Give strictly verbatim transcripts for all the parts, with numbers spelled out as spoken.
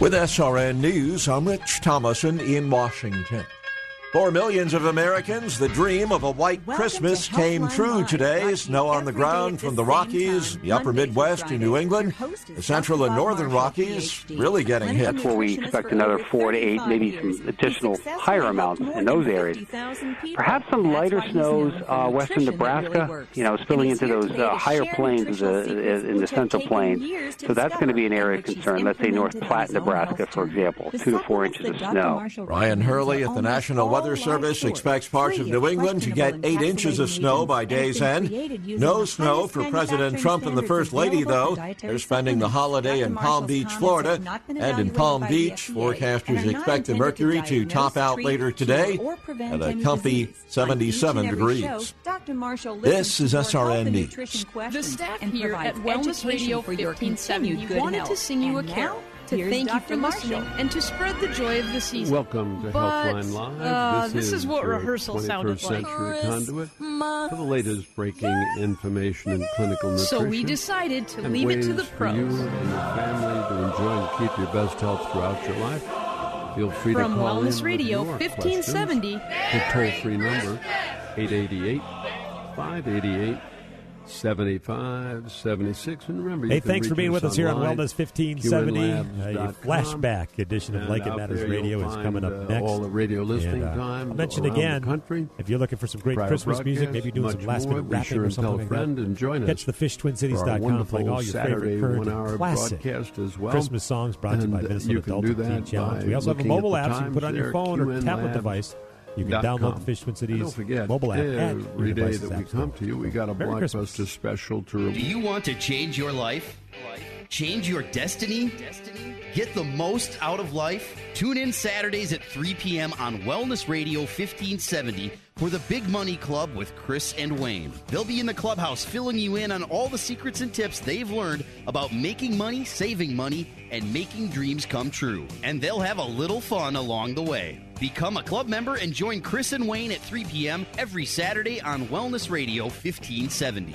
With S R N News, I'm Rich Thomason in Washington. For millions of Americans, the dream of a white Welcome Christmas came true today. Snow on the ground from the Rockies, time, the upper Monday, Midwest Friday, and New England. The central and northern Rockies really getting hit. Before we expect another four to eight, maybe some additional higher amounts in those areas. Perhaps some lighter snows uh, western Nebraska, you know, spilling into those uh, higher plains uh, in the central plains. So that's going to be an area of concern. Let's say North Platte, Nebraska, for example, two to four inches of snow. Ryan Hurley at the National Weather Weather Service expects parts of New England to get eight inches of snow by day's end. No snow for President Trump and the First Lady, though. They're spending the holiday in Palm Beach, Florida. And in Palm Beach, forecasters expect the mercury to top out later today at a comfy seventy-seven degrees. This is S R N News. The staff here at Wellness Radio for your continued good wanted to sing you a carol. To Here's thank Doctor you for listening Marshall. And to spread the joy of the season. Welcome to but, Healthline Live. Uh, this, this is, is what rehearsal sounded like. Conduit for the latest breaking information in clinical nutrition. So we decided to leave it to the pros. For you and your family to enjoy and keep your best health throughout your life. Feel free From to call Wellness in. From Wellness Radio fifteen seventy. The toll-free number eight eight eight, five eight eight. seventy-five, seventy-six, and remember. You hey, thanks for being with us, us here on Wellness fifteen seventy. A flashback edition of Like It Matters Radio is coming up next. Uh, all the radio listening and, uh, time. I'll mention again, if you're looking for some great Private Christmas music, maybe doing some last minute rapping sure or something like friend that, and join us catch the fish twin cities dot com playing all your Saturday, favorite current classic as well. Christmas songs brought to you by Minnesota Adult Teen Challenge. We also have a mobile app you can put on your phone or tablet device. You can download com. the Fish Twin Cities forget, mobile app. Every day that we come to you, we got a blockbuster special to review. Do you want to change your life? Change your destiny? Get the most out of life? Tune in Saturdays at three p.m. on Wellness Radio fifteen seventy for the Big Money Club with Chris and Wayne. They'll be in the clubhouse filling you in on all the secrets and tips they've learned about making money, saving money, and making dreams come true. And they'll have a little fun along the way. Become a club member and join Chris and Wayne at three p.m. every Saturday on Wellness Radio fifteen seventy.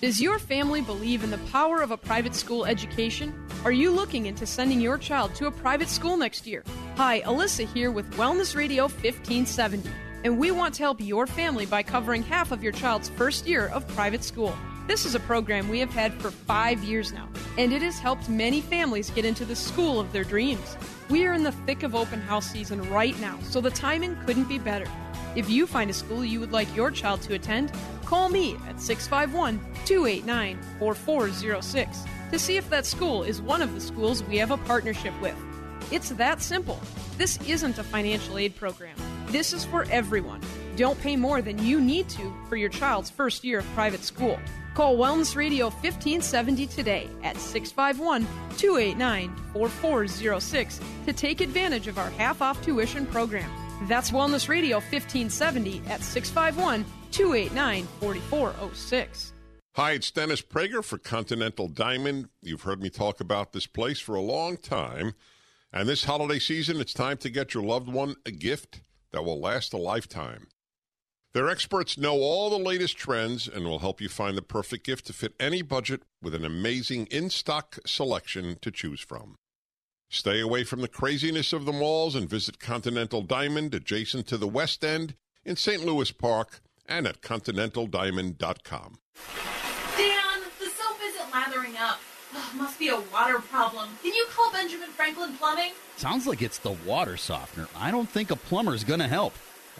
Does your family believe in the power of a private school education? Are you looking into sending your child to a private school next year? Hi, Alyssa here with Wellness Radio fifteen seventy, and we want to help your family by covering half of your child's first year of private school. This is a program we have had for five years now, and it has helped many families get into the school of their dreams. We are in the thick of open house season right now, so the timing couldn't be better. If you find a school you would like your child to attend, call me at six five one, two eight nine, four four zero six to see if that school is one of the schools we have a partnership with. It's that simple. This isn't a financial aid program. This is for everyone. Don't pay more than you need to for your child's first year of private school. Call Wellness Radio fifteen seventy today at six five one, two eight nine, four four zero six to take advantage of our half-off tuition program. That's Wellness Radio fifteen seventy at six five one, two eight nine, four four zero six. Hi, it's Dennis Prager for Continental Diamond. You've heard me talk about this place for a long time. And this holiday season, it's time to get your loved one a gift that will last a lifetime. Their experts know all the latest trends and will help you find the perfect gift to fit any budget with an amazing in-stock selection to choose from. Stay away from the craziness of the malls and visit Continental Diamond adjacent to the West End in Saint Louis Park and at continental diamond dot com. Dan, the soap isn't lathering up. Oh, must be a water problem. Can you call Benjamin Franklin Plumbing? Sounds like it's the water softener. I don't think a plumber's going to help.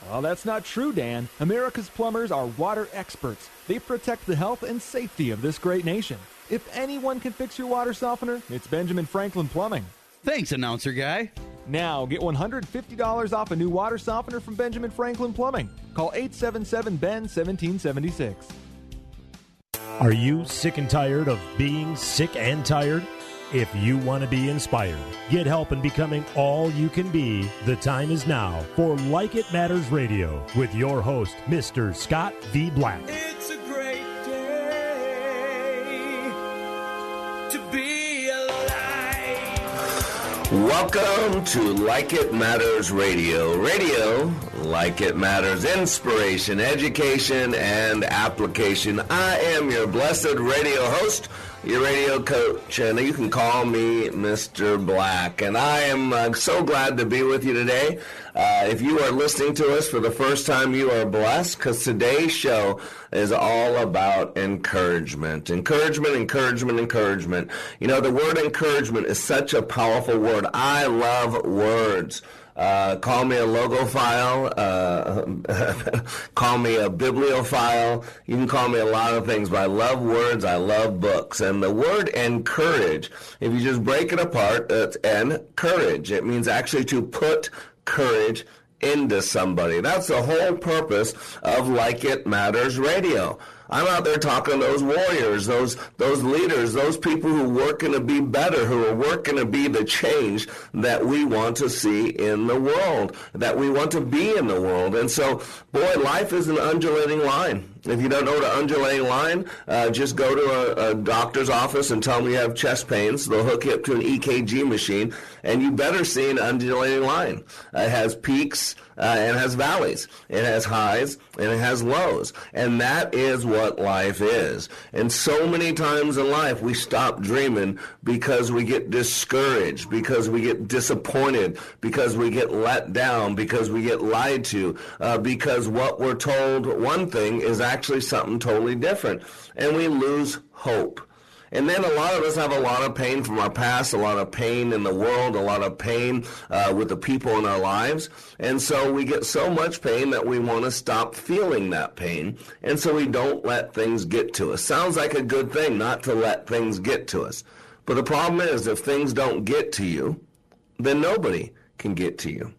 Well, that's not true, Dan. America's plumbers are water experts. They protect the health and safety of this great nation. If anyone can fix your water softener, it's Benjamin Franklin Plumbing. Thanks, announcer guy. Now get one hundred fifty dollars off a new water softener from Benjamin Franklin Plumbing. Call eight seven seven, B E N, one seven seven six. Are you sick and tired of being sick and tired? If you want to be inspired, get help in becoming all you can be, the time is now for Like It Matters Radio with your host, Mister Scott V. Black. It's a great day to be alive. Welcome to Like It Matters Radio. Radio, like it matters, inspiration, education, and application. I am your blessed radio host, your radio coach, and you can call me Mister Black. And I am uh, so glad to be with you today. Uh, if you are listening to us for the first time, you are blessed, because today's show is all about encouragement. Encouragement, encouragement, encouragement. You know, the word encouragement is such a powerful word. I love words. Uh, call me a logophile, uh, call me a bibliophile, you can call me a lot of things, but I love words, I love books. And the word encourage, if you just break it apart, it's encourage. It means actually to put courage into somebody. That's the whole purpose of Like It Matters Radio. I'm out there talking to those warriors, those those leaders, those people who are working to be better, who are working to be the change that we want to see in the world, that we want to be in the world. And so, boy, life is an undulating line. If you don't know the undulating line, uh, just go to a, a doctor's office and tell them you have chest pains. They'll hook you up to an E K G machine, and you better see an undulating line. It has peaks, uh, and it has valleys. It has highs, and it has lows. And that is what life is. And so many times in life, we stop dreaming because we get discouraged, because we get disappointed, because we get let down, because we get lied to, uh, because what we're told one thing is actually actually something totally different, and we lose hope. And then a lot of us have a lot of pain from our past, a lot of pain in the world, a lot of pain uh, with the people in our lives. And so we get so much pain that we want to stop feeling that pain. And so we don't let things get to us. Sounds like a good thing not to let things get to us. But the problem is, if things don't get to you, then nobody can get to you.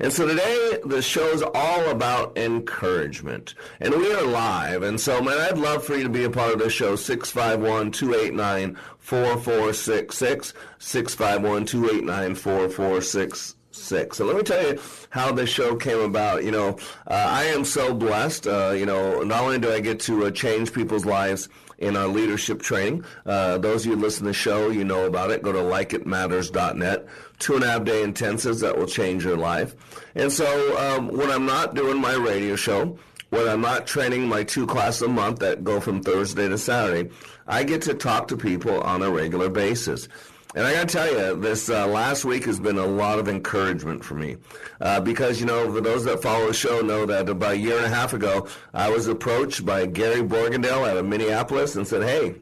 And so today, the show is all about encouragement. And we are live. And so, man, I'd love for you to be a part of the show. six five one, two eight nine, four four six six, six five one, two eight nine, four four six six. Six. And let me tell you how this show came about. You know, uh, I am so blessed. Uh, you know, not only do I get to uh, change people's lives in our leadership training, uh, those of you who listen to the show, you know about it. Go to like it matters dot net. Two and a half day intensives that will change your life. And so um, when I'm not doing my radio show, when I'm not training my two classes a month that go from Thursday to Saturday, I get to talk to people on a regular basis. And I got to tell you, this uh, last week has been a lot of encouragement for me uh, because, you know, for those that follow the show know that about a year and a half ago, I was approached by Gary Borgendale out of Minneapolis and said, hey,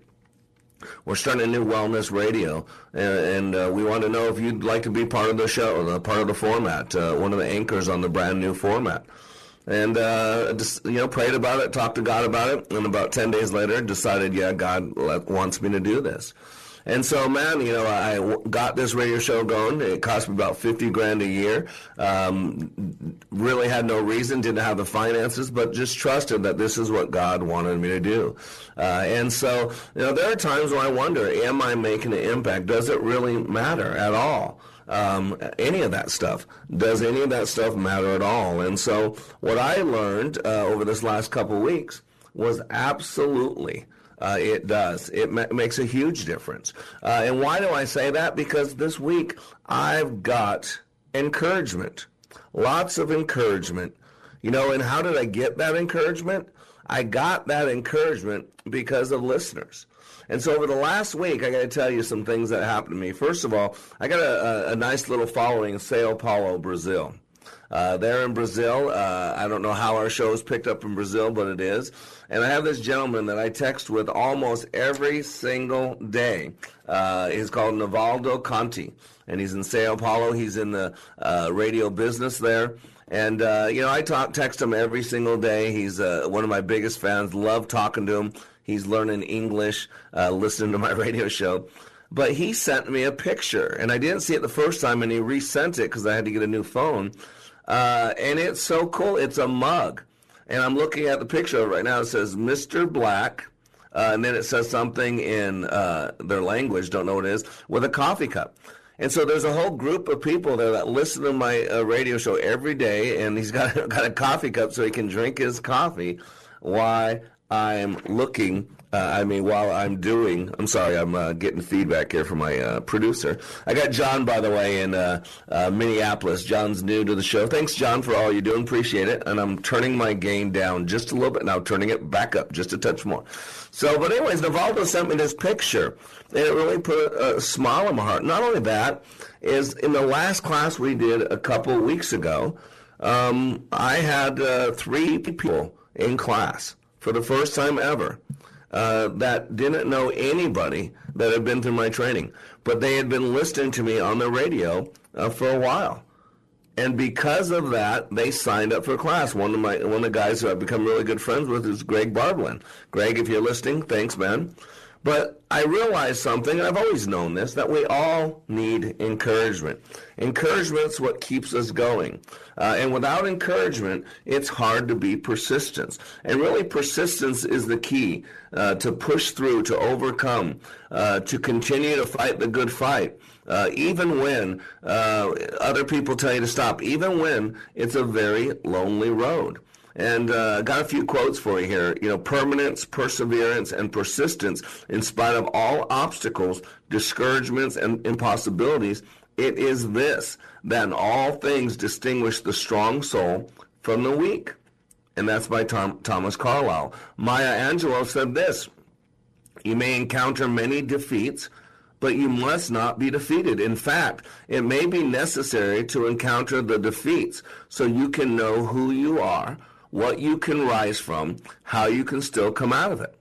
we're starting a new wellness radio, and, and uh, we want to know if you'd like to be part of the show, part of the format, uh, one of the anchors on the brand new format. And, uh, just, you know, prayed about it, talked to God about it, and about ten days later decided, yeah, God wants me to do this. And so, man, you know, I got this radio show going. It cost me about fifty grand a year. Um, really had no reason, didn't have the finances, but just trusted that this is what God wanted me to do. Uh, and so, you know, there are times when I wonder, am I making an impact? Does it really matter at all? Um, any of that stuff. Does any of that stuff matter at all? And so what I learned uh, over this last couple of weeks was absolutely Uh, it does. It ma- makes a huge difference. Uh, and why do I say that? Because this week I've got encouragement, lots of encouragement. You know, and how did I get that encouragement? I got that encouragement because of listeners. And so over the last week, I got to tell you some things that happened to me. First of all, I got a, a nice little following in Sao Paulo, Brazil. Uh, they're in Brazil. Uh, I don't know how our show's picked up in Brazil, but it is. And I have this gentleman that I text with almost every single day. Uh, he's called Nivaldo Conti, and he's in Sao Paulo. He's in the uh, radio business there. And, uh, you know, I talk, text him every single day. He's uh, one of my biggest fans. Love talking to him. He's learning English, uh, listening to my radio show. But he sent me a picture, and I didn't see it the first time, and he resent it because I had to get a new phone. Uh, and it's so cool. It's a mug. And I'm looking at the picture of it right now. It says Mister Black, uh, and then it says something in uh, their language, don't know what it is, with a coffee cup. And so there's a whole group of people there that listen to my uh, radio show every day, and he's got, got a coffee cup so he can drink his coffee while I'm looking, uh, I mean, while I'm doing, I'm sorry, I'm uh, getting feedback here from my uh, producer. I got John, by the way, in uh, uh, Minneapolis. John's new to the show. Thanks, John, for all you're doing. Appreciate it. And I'm turning my gain down just a little bit now, turning it back up just a touch more. So, but anyways, Nivaldo sent me this picture, and it really put a smile on my heart. Not only that, is in the last class we did a couple weeks ago, um, I had uh, three people in class for the first time ever uh, that didn't know anybody that had been through my training, but they had been listening to me on the radio uh, for a while. And because of that, they signed up for class. One of my one of the guys who I've become really good friends with is Greg Barblin. Greg, if you're listening, thanks, man. But I realized something, and I've always known this, that we all need encouragement. Encouragement's what keeps us going. Uh, and without encouragement, it's hard to be persistent. And really, persistence is the key uh, to push through, to overcome, uh, to continue to fight the good fight, uh, even when uh, other people tell you to stop, even when it's a very lonely road. And uh, got a few quotes for you here. You know, permanence, perseverance, and persistence, in spite of all obstacles, discouragements, and impossibilities, it is this, that in all things distinguish the strong soul from the weak. And that's by Tom, Thomas Carlyle. Maya Angelou said this, you may encounter many defeats, but you must not be defeated. In fact, it may be necessary to encounter the defeats so you can know who you are, what you can rise from, how you can still come out of it.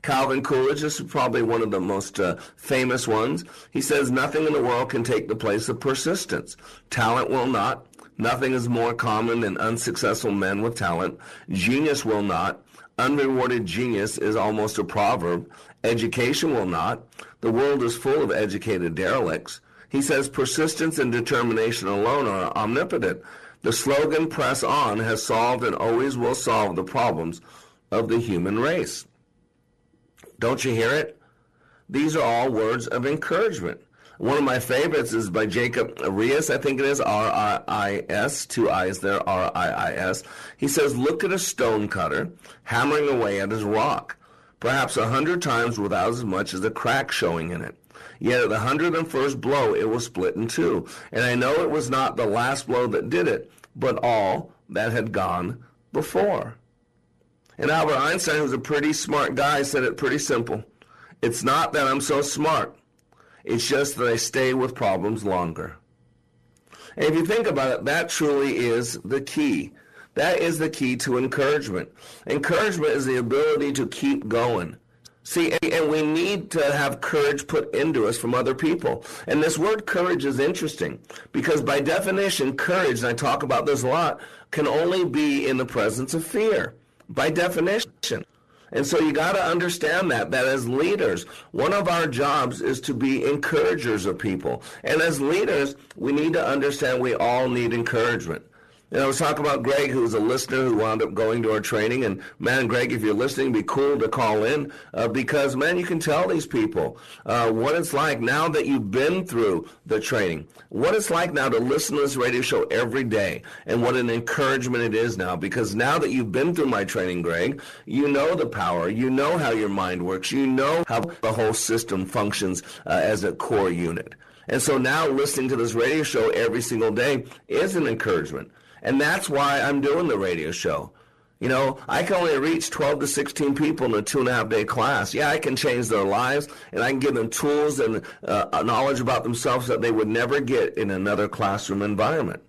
Calvin Coolidge, this is probably one of the most uh, famous ones. He says, nothing in the world can take the place of persistence. Talent will not. Nothing is more common than unsuccessful men with talent. Genius will not. Unrewarded genius is almost a proverb. Education will not. The world is full of educated derelicts. He says, persistence and determination alone are omnipotent. The slogan, press on, has solved and always will solve the problems of the human race. Don't you hear it? These are all words of encouragement. One of my favorites is by Jacob Riis, I think it is, R I I S, two I's there, R I I S. He says, look at a stonecutter hammering away at his rock, perhaps a hundred times without as much as a crack showing in it. Yet at the hundred and first blow, it will split in two. And I know it was not the last blow that did it, but all that had gone before. And Albert Einstein, who's a pretty smart guy, said it pretty simple. It's not that I'm so smart. It's just that I stay with problems longer. And if you think about it, that truly is the key. That is the key to encouragement. Encouragement is the ability to keep going. See, and we need to have courage put into us from other people. And this word courage is interesting because by definition, courage, and I talk about this a lot, can only be in the presence of fear. By definition. And so you got to understand that, that as leaders, one of our jobs is to be encouragers of people. And as leaders, we need to understand we all need encouragement. And I was talking about Greg, who's a listener who wound up going to our training. And, man, Greg, if you're listening, it'd be cool to call in uh, because, man, you can tell these people uh, what it's like now that you've been through the training, what it's like now to listen to this radio show every day and what an encouragement it is now because now that you've been through my training, Greg, you know the power. You know how your mind works. You know how the whole system functions uh, as a core unit. And so now listening to this radio show every single day is an encouragement. And that's why I'm doing the radio show. You know, I can only reach twelve to sixteen people in a two-and-a-half-day class. Yeah, I can change their lives, and I can give them tools and uh, knowledge about themselves that they would never get in another classroom environment.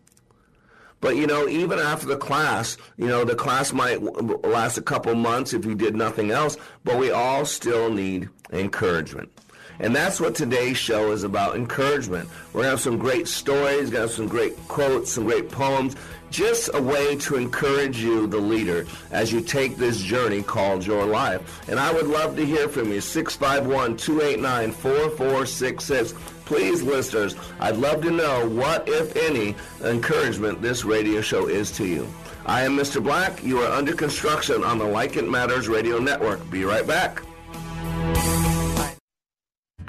But, you know, even after the class, you know, the class might last a couple months if you did nothing else, but we all still need encouragement. And that's what today's show is about, encouragement. We're going to have some great stories, going to have some great quotes, some great poems, just a way to encourage you, the leader, as you take this journey called your life. And I would love to hear from you, six five one, two eight nine, four four six six. Please, listeners, I'd love to know what, if any, encouragement this radio show is to you. I am Mister Black. You are under construction on the Like It Matters Radio Network. Be right back.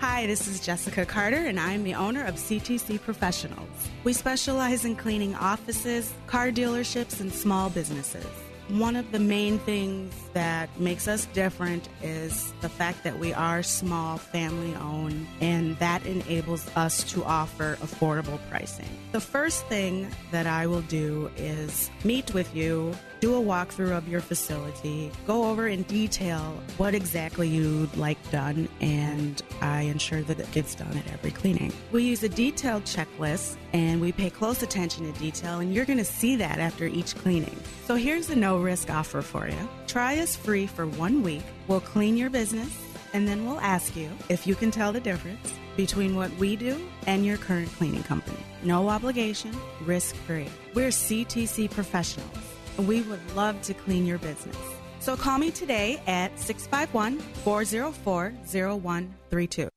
Hi, this is Jessica Carter, and I am the owner of C T C Professionals. We specialize in cleaning offices, car dealerships, and small businesses. One of the main things that makes us different is the fact that we are small, family-owned, and that enables us to offer affordable pricing. The first thing that I will do is meet with you, do a walkthrough of your facility, go over in detail what exactly you'd like done, and I ensure that it gets done at every cleaning. We use a detailed checklist, and we pay close attention to detail, and you're going to see that after each cleaning. So here's a no-risk offer for you. Try us free for one week. We'll clean your business, and then we'll ask you if you can tell the difference between what we do and your current cleaning company. No obligation, risk-free. We're C T C Professionals. We would love to clean your business. So call me today at six five one, four zero four, zero one three two.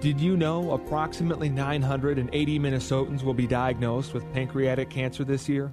Did you know approximately nine hundred eighty Minnesotans will be diagnosed with pancreatic cancer this year?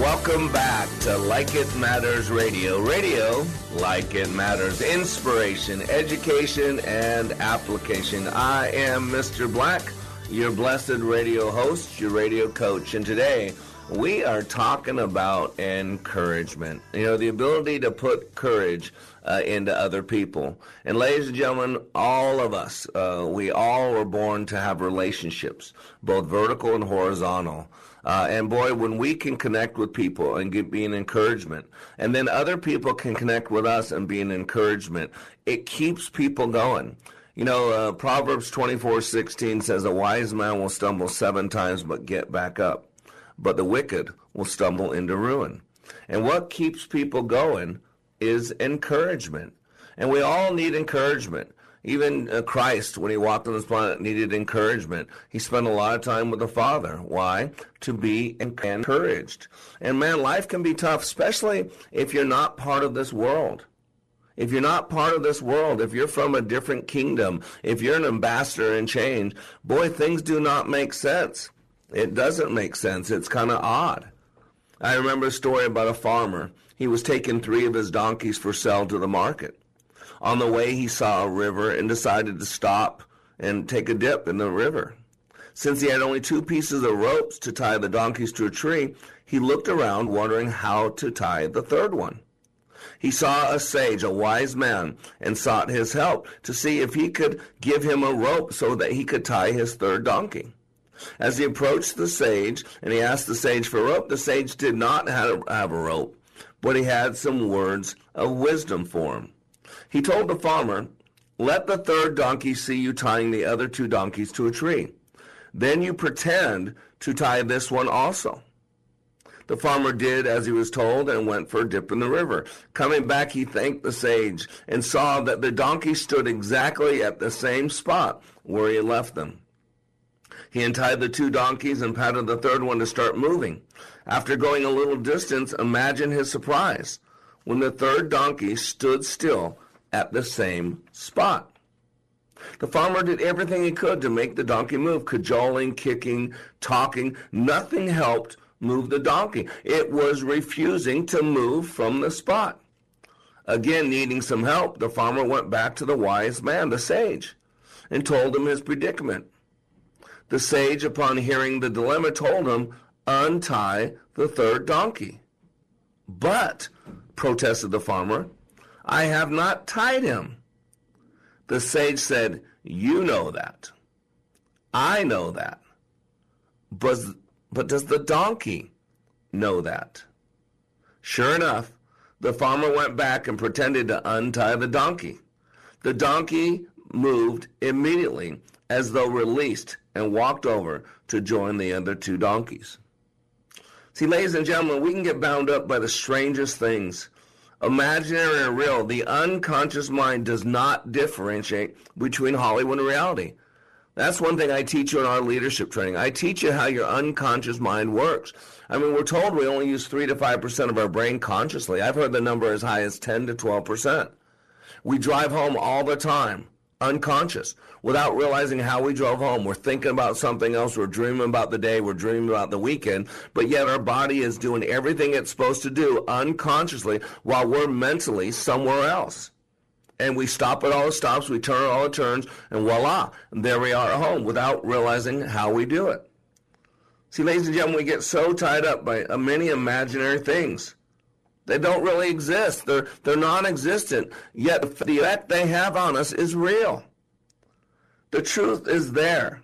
Welcome back to Like It Matters Radio. Radio, like it matters. Inspiration, education, and application. I am Mister Black, your blessed radio host, your radio coach, and today we are talking about encouragement, you know, the ability to put courage uh, into other people. And ladies and gentlemen, all of us, uh, we all were born to have relationships, both vertical and horizontal. Uh, and boy, when we can connect with people and get, be an encouragement, and then other people can connect with us and be an encouragement, it keeps people going. You know, uh, Proverbs twenty-four sixteen says, a wise man will stumble seven times but get back up, but the wicked will stumble into ruin. And what keeps people going is encouragement. And we all need encouragement. Even uh, Christ, when he walked on this planet, needed encouragement. He spent a lot of time with the Father. Why? To be encouraged. And man, life can be tough, especially if you're not part of this world. If you're not part of this world, if you're from a different kingdom, if you're an ambassador in change, boy, things do not make sense. It doesn't make sense. It's kind of odd. I remember a story about a farmer. He was taking three of his donkeys for sale to the market. On the way, he saw a river and decided to stop and take a dip in the river. Since he had only two pieces of ropes to tie the donkeys to a tree, he looked around wondering how to tie the third one. He saw a sage, a wise man, and sought his help to see if he could give him a rope so that he could tie his third donkey. As he approached the sage and he asked the sage for a rope, the sage did not have a rope, but he had some words of wisdom for him. He told the farmer, "Let the third donkey see you tying the other two donkeys to a tree. Then you pretend to tie this one also." The farmer did as he was told and went for a dip in the river. Coming back, he thanked the sage and saw that the donkey stood exactly at the same spot where he had left them. He untied the two donkeys and patted the third one to start moving. After going a little distance, imagine his surprise when the third donkey stood still at the same spot. The farmer did everything he could to make the donkey move, cajoling, kicking, talking. Nothing helped move the donkey. It was refusing to move from the spot. Again, needing some help, the farmer went back to the wise man, the sage, and told him his predicament. The sage, upon hearing the dilemma, told him, "Untie the third donkey." "But," protested the farmer, "I have not tied him." The sage said, "You know that. I know that. But, but does the donkey know that?" Sure enough, the farmer went back and pretended to untie the donkey. The donkey moved immediately as though released and walked over to join the other two donkeys. See, ladies and gentlemen, we can get bound up by the strangest things. Imaginary and real, the unconscious mind does not differentiate between Hollywood and reality. That's one thing I teach you in our leadership training. I teach you how your unconscious mind works. I mean, we're told we only use three to five percent of our brain consciously. I've heard the number as high as ten to twelve percent. We drive home all the time, unconscious, without realizing how we drove home. We're thinking about something else. We're dreaming about the day. We're dreaming about the weekend. But yet our body is doing everything it's supposed to do unconsciously while we're mentally somewhere else. And we stop at all the stops. We turn at all the turns. And voila, there we are at home without realizing how we do it. See, ladies and gentlemen, we get so tied up by many imaginary things. They don't really exist. They're, they're non-existent. Yet the effect they have on us is real. The truth is there.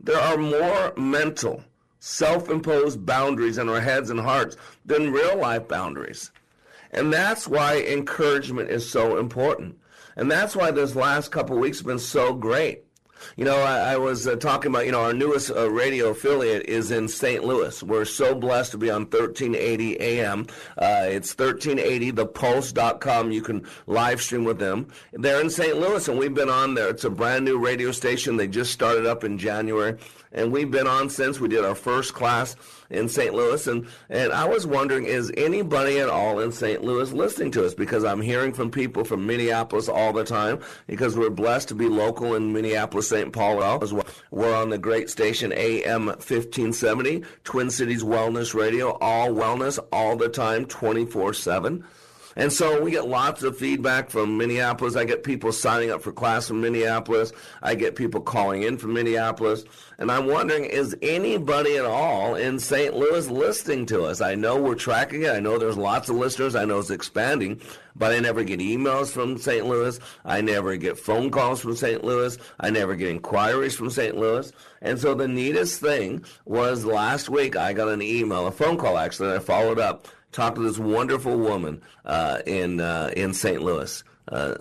There are more mental, self-imposed boundaries in our heads and hearts than real-life boundaries. And that's why encouragement is so important. And that's why this last couple of weeks have been so great. You know, I, I was uh, talking about, you know, our newest uh, radio affiliate is in Saint Louis. We're so blessed to be on thirteen eighty A M. Uh, it's thirteen eighty the pulse dot com. You can live stream with them. They're in Saint Louis, and we've been on there. It's a brand new radio station. They just started up in January, and we've been on since. We did our first class in Saint Louis, and, and I was wondering, is anybody at all in Saint Louis listening to us? Because I'm hearing from people from Minneapolis all the time, because we're blessed to be local in Minneapolis, Saint Paul as well. We're on the great station A M fifteen seventy, Twin Cities Wellness Radio, all wellness, all the time, twenty-four seven. And so we get lots of feedback from Minneapolis. I get people signing up for class from Minneapolis. I get people calling in from Minneapolis. And I'm wondering, is anybody at all in Saint Louis listening to us? I know we're tracking it. I know there's lots of listeners. I know it's expanding. But I never get emails from Saint Louis. I never get phone calls from Saint Louis. I never get inquiries from Saint Louis. And so the neatest thing was last week I got an email, a phone call actually, and I followed up. Talked to this wonderful woman uh, in uh, in Saint Louis, uh,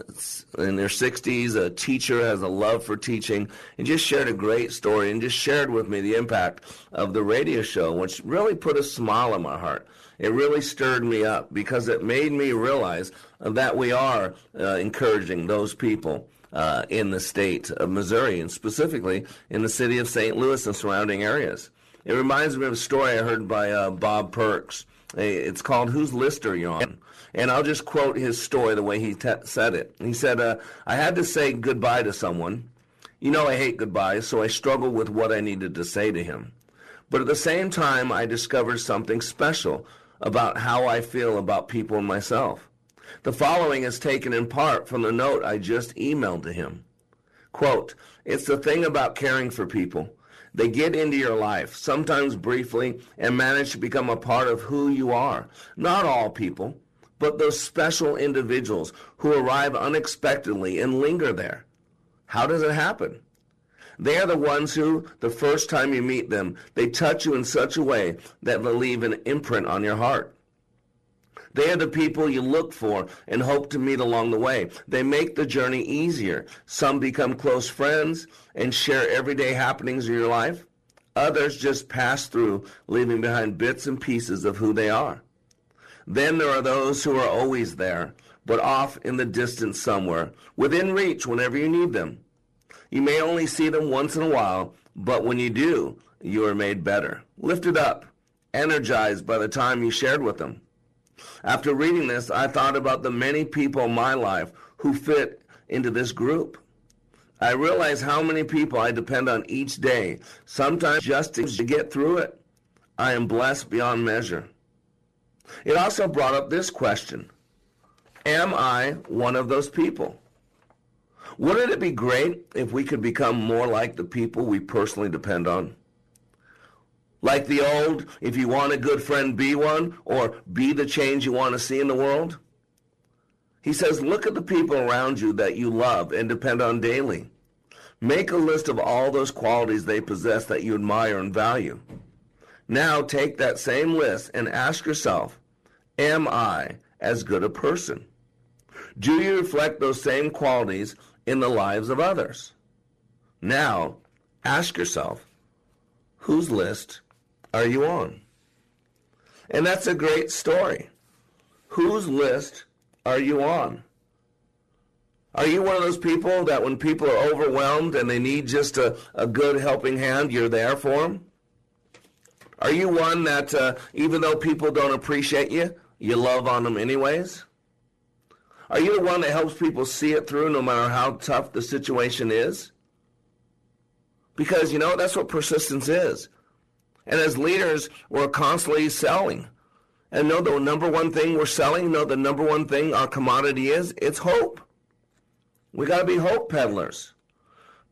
in their sixties, a teacher, has a love for teaching, and just shared a great story and just shared with me the impact of the radio show, which really put a smile on my heart. It really stirred me up because it made me realize that we are uh, encouraging those people uh, in the state of Missouri, and specifically in the city of Saint Louis and surrounding areas. It reminds me of a story I heard by uh, Bob Perks. It's called "Whose List Are You On?" And I'll just quote his story the way he t- said it. He said, uh, I had to say goodbye to someone. You know I hate goodbyes, so I struggled with what I needed to say to him. But at the same time, I discovered something special about how I feel about people and myself. The following is taken in part from the note I just emailed to him. Quote, it's the thing about caring for people. They get into your life, sometimes briefly, and manage to become a part of who you are. Not all people, but those special individuals who arrive unexpectedly and linger there. How does it happen? They are the ones who, the first time you meet them, they touch you in such a way that they leave an imprint on your heart. They are the people you look for and hope to meet along the way. They make the journey easier. Some become close friends and share everyday happenings in your life. Others just pass through, leaving behind bits and pieces of who they are. Then there are those who are always there, but off in the distance somewhere, within reach whenever you need them. You may only see them once in a while, but when you do, you are made better, lifted up, energized by the time you shared with them. After reading this, I thought about the many people in my life who fit into this group. I realized how many people I depend on each day, sometimes just to get through it. I am blessed beyond measure. It also brought up this question. Am I one of those people? Wouldn't it be great if we could become more like the people we personally depend on? Like the old, if you want a good friend, be one, or be the change you want to see in the world? He says, look at the people around you that you love and depend on daily. Make a list of all those qualities they possess that you admire and value. Now take that same list and ask yourself, am I as good a person? Do you reflect those same qualities in the lives of others? Now, ask yourself, whose list are you on? And that's a great story. Whose list are you on? Are you one of those people that when people are overwhelmed and they need just a, a good helping hand, you're there for them? Are you one that uh, even though people don't appreciate you, you love on them anyways? Are you the one that helps people see it through no matter how tough the situation is? Because, you know, that's what persistence is. And as leaders, we're constantly selling. And know the number one thing we're selling, know the number one thing our commodity is? It's hope. We got to be hope peddlers.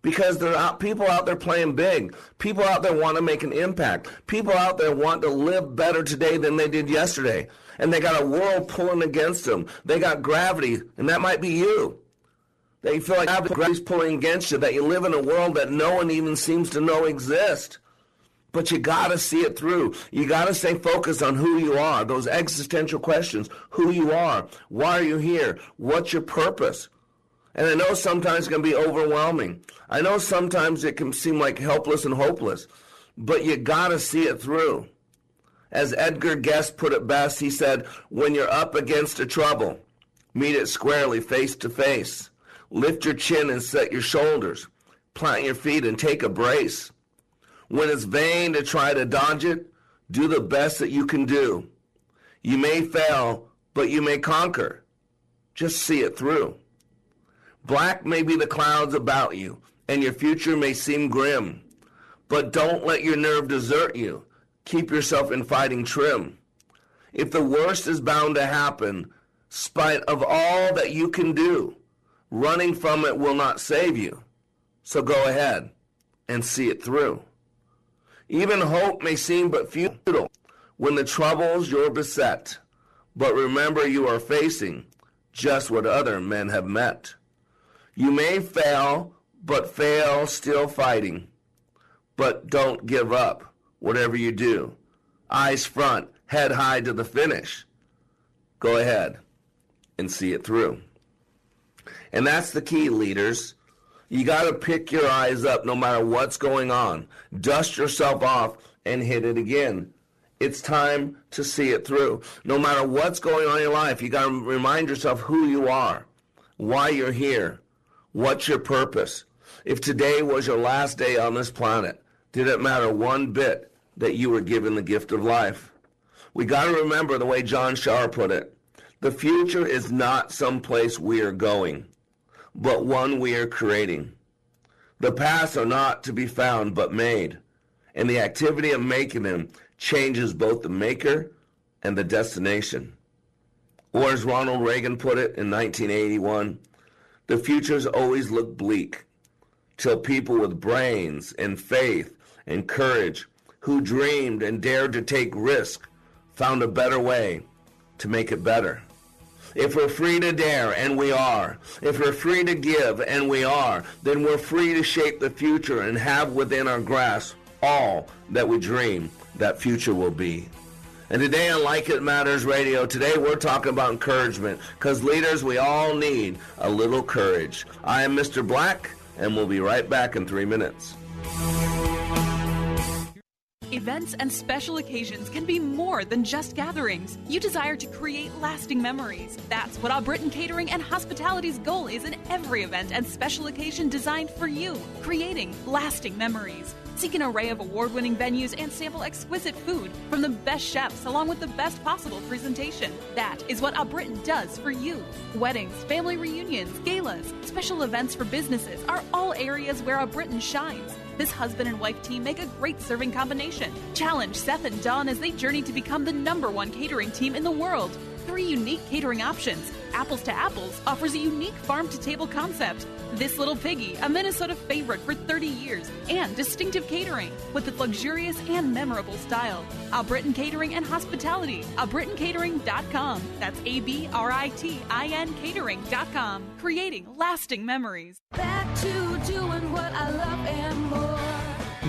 Because there are people out there playing big. People out there want to make an impact. People out there want to live better today than they did yesterday. And they got a world pulling against them. They got gravity, and that might be you. That you feel like gravity's pulling against you, that you live in a world that no one even seems to know exists. But you got to see it through. You got to stay focused on who you are, those existential questions, who you are, why are you here, what's your purpose? And I know sometimes it can be overwhelming. I know sometimes it can seem like helpless and hopeless, but you got to see it through. As Edgar Guest put it best, he said, when you're up against a trouble, meet it squarely face to face. Lift your chin and set your shoulders. Plant your feet and take a brace. When it's vain to try to dodge it, do the best that you can do. You may fail, but you may conquer. Just see it through. Black may be the clouds about you, and your future may seem grim, but don't let your nerve desert you. Keep yourself in fighting trim. If the worst is bound to happen, spite of all that you can do, running from it will not save you. So go ahead and see it through. Even hope may seem but futile when the troubles you're beset, but remember you are facing just what other men have met. You may fail, but fail still fighting. But don't give up, whatever you do. Eyes front, head high to the finish. Go ahead and see it through. And that's the key, leaders. You got to pick your eyes up no matter what's going on. Dust yourself off and hit it again. It's time to see it through. No matter what's going on in your life, you got to remind yourself who you are, why you're here, what's your purpose. If today was your last day on this planet, did it matter one bit that you were given the gift of life? We got to remember the way John Shar put it. The future is not someplace we are going, but one we are creating. The paths are not to be found but made, and the activity of making them changes both the maker and the destination. Or as Ronald Reagan put it in nineteen eighty-one, the futures always look bleak till people with brains and faith and courage who dreamed and dared to take risk found a better way to make it better. If we're free to dare, and we are, if we're free to give, and we are, then we're free to shape the future and have within our grasp all that we dream that future will be. And today on Like It Matters Radio, today we're talking about encouragement, because leaders, we all need a little courage. I am Mister Black, and we'll be right back in three minutes. Events and special occasions can be more than just gatherings. You desire to create lasting memories. That's what Aubritton Catering and Hospitality's goal is in every event and special occasion designed for you, creating lasting memories. Seek an array of award-winning venues and sample exquisite food from the best chefs along with the best possible presentation. That is what Aubritton does for you. Weddings, family reunions, galas, special events for businesses are all areas where Aubritton shines. This husband and wife team make a great serving combination. Challenge Seth and Dawn as they journey to become the number one catering team in the world. Three unique catering options. Apples to Apples offers a unique farm-to-table concept. This Little Piggy, a Minnesota favorite for thirty years, and distinctive catering with its luxurious and memorable style. Aubritton Catering and Hospitality, Aubritton Catering dot com. That's A B R I T I N Catering dot com. Creating lasting memories. Back to doing what I love and more.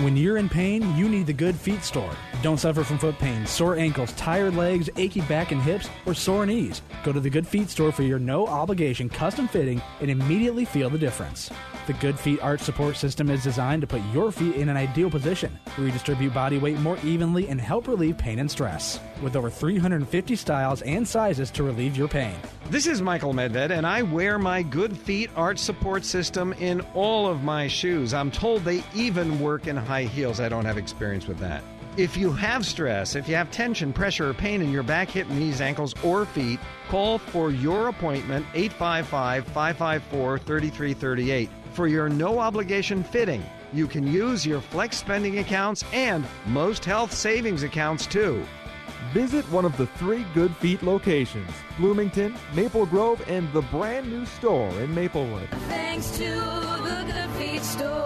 When you're in pain, you need the Good Feet Store. Don't suffer from foot pain, sore ankles, tired legs, achy back and hips, or sore knees. Go to the Good Feet Store for your no-obligation custom fitting and immediately feel the difference. The Good Feet Arch Support System is designed to put your feet in an ideal position, redistribute body weight more evenly, and help relieve pain and stress. With over three hundred fifty styles and sizes to relieve your pain. This is Michael Medved, and I wear my Good Feet Arch Support System in all of my shoes. I'm told they even work in high heels. I don't have experience with that. If you have stress, if you have tension, pressure, or pain in your back, hip, knees, ankles, or feet, call for your appointment, eight five five, five five four, three three three eight, for your no-obligation fitting. You can use your flex spending accounts and most health savings accounts, too. Visit one of the three Good Feet locations, Bloomington, Maple Grove, and the brand-new store in Maplewood. Thanks to the Good Feet Store.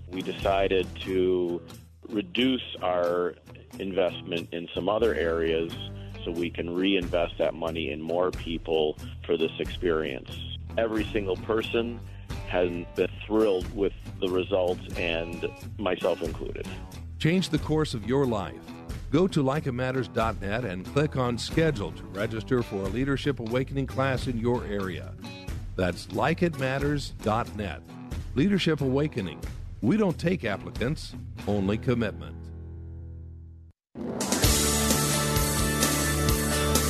we decided to reduce our investment in some other areas so we can reinvest that money in more people for this experience. Every single person has been thrilled with the results, and myself included. Change the course of your life. Go to like it matters dot net and click on Schedule to register for a Leadership Awakening class in your area. That's like it matters dot net. Leadership Awakening. We don't take applicants, only commitment.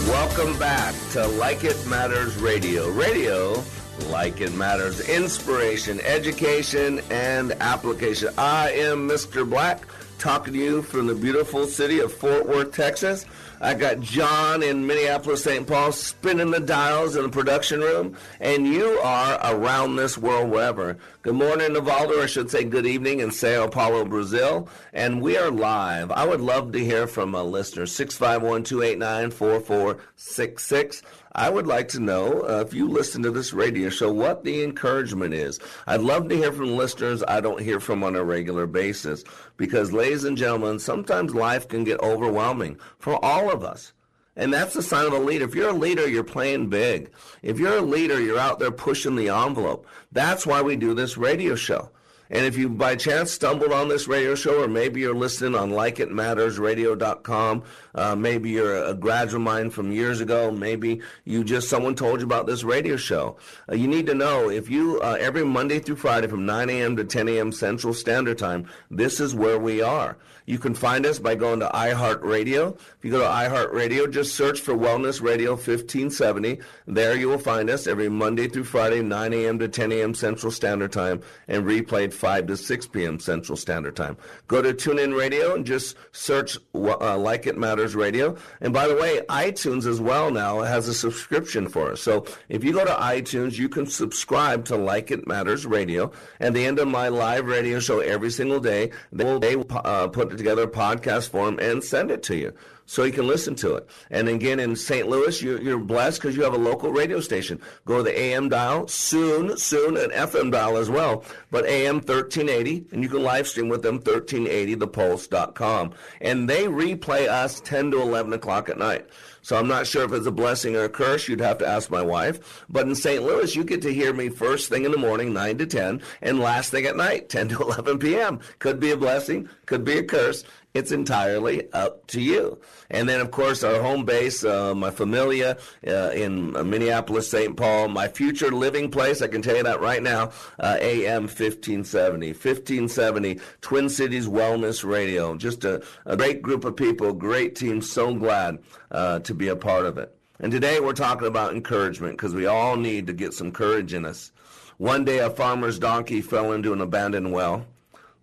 Welcome back to Like It Matters Radio. Radio, like it matters, inspiration, education, and application. I am Mister Black, talking to you from the beautiful city of Fort Worth, Texas. I got John in Minneapolis, Saint Paul, spinning the dials in the production room, and you are around this world wherever. Good morning, Nivaldo, or I should say good evening in Sao Paulo, Brazil, and we are live. I would love to hear from a listener, six five one, two eight nine, four four six six. I would like to know, uh, if you listen to this radio show, what the encouragement is. I'd love to hear from listeners I don't hear from on a regular basis, because, ladies and gentlemen, sometimes life can get overwhelming for all of us. And that's the sign of a leader. If you're a leader, you're playing big. If you're a leader, you're out there pushing the envelope. That's why we do this radio show. And if you by chance stumbled on this radio show, or maybe you're listening on like it matters radio dot com, uh, maybe you're a graduate of mine from years ago, maybe you just someone told you about this radio show, uh, you need to know if you uh, every Monday through Friday from nine a.m. to ten a.m. Central Standard Time, this is where we are. You can find us by going to iHeartRadio. If you go to iHeartRadio, just search for Wellness Radio fifteen seventy. There you will find us every Monday through Friday, nine a.m. to ten a.m. Central Standard Time, and replayed five to six p.m. Central Standard Time. Go to TuneIn Radio and just search uh, Like It Matters Radio. And by the way, iTunes as well now has a subscription for us. So if you go to iTunes, you can subscribe to Like It Matters Radio. At the end of my live radio show every single day, they will they, uh, put together a podcast form and send it to you, so you can listen to it. And again, in Saint Louis, you, you're blessed because you have a local radio station. Go to the A M dial, soon, soon, an F M dial as well, but A M thirteen eighty, and you can live stream with them, thirteen eighty the pulse dot com. And they replay us ten to eleven o'clock at night. So I'm not sure if it's a blessing or a curse. You'd have to ask my wife. But in Saint Louis, you get to hear me first thing in the morning, nine to ten, and last thing at night, ten to eleven p.m. Could be a blessing, could be a curse. It's entirely up to you. And then, of course, our home base, uh, my familia uh, in Minneapolis, Saint Paul, my future living place, I can tell you that right now, uh, A M fifteen seventy. fifteen seventy, Twin Cities Wellness Radio. Just a, a great group of people, great team, so glad uh, to be a part of it. And today we're talking about encouragement, because we all need to get some courage in us. One day a farmer's donkey fell into an abandoned well.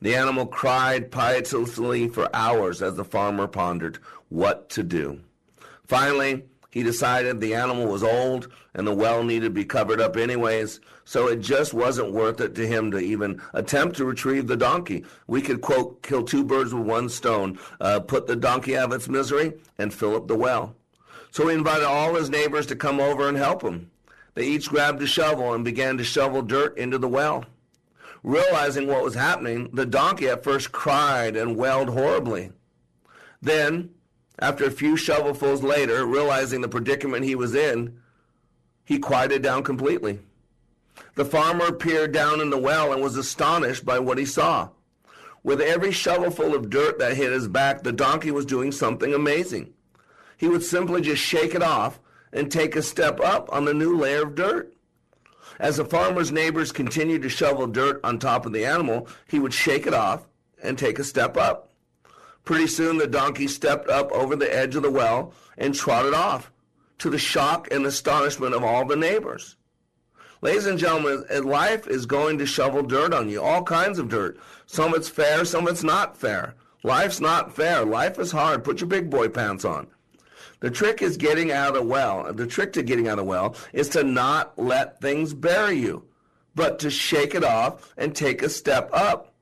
The animal cried piteously for hours as the farmer pondered what to do. Finally, he decided the animal was old and the well needed to be covered up anyways, so it just wasn't worth it to him to even attempt to retrieve the donkey. We could, quote, kill two birds with one stone, uh, put the donkey out of its misery and fill up the well. So he invited all his neighbors to come over and help him. They each grabbed a shovel and began to shovel dirt into the well. Realizing what was happening, the donkey at first cried and wailed horribly. Then, after a few shovelfuls later, realizing the predicament he was in, he quieted down completely. The farmer peered down in the well and was astonished by what he saw. With every shovelful of dirt that hit his back, the donkey was doing something amazing. He would simply just shake it off and take a step up on the new layer of dirt. As the farmer's neighbors continued to shovel dirt on top of the animal, he would shake it off and take a step up. Pretty soon the donkey stepped up over the edge of the well and trotted off, to the shock and astonishment of all the neighbors. Ladies and gentlemen, life is going to shovel dirt on you, all kinds of dirt. Some of it's fair, some of it's not fair. Life's not fair. Life is hard. Put your big boy pants on. The trick is getting out of the well. The trick to getting out of the well is to not let things bury you, but to shake it off and take a step up.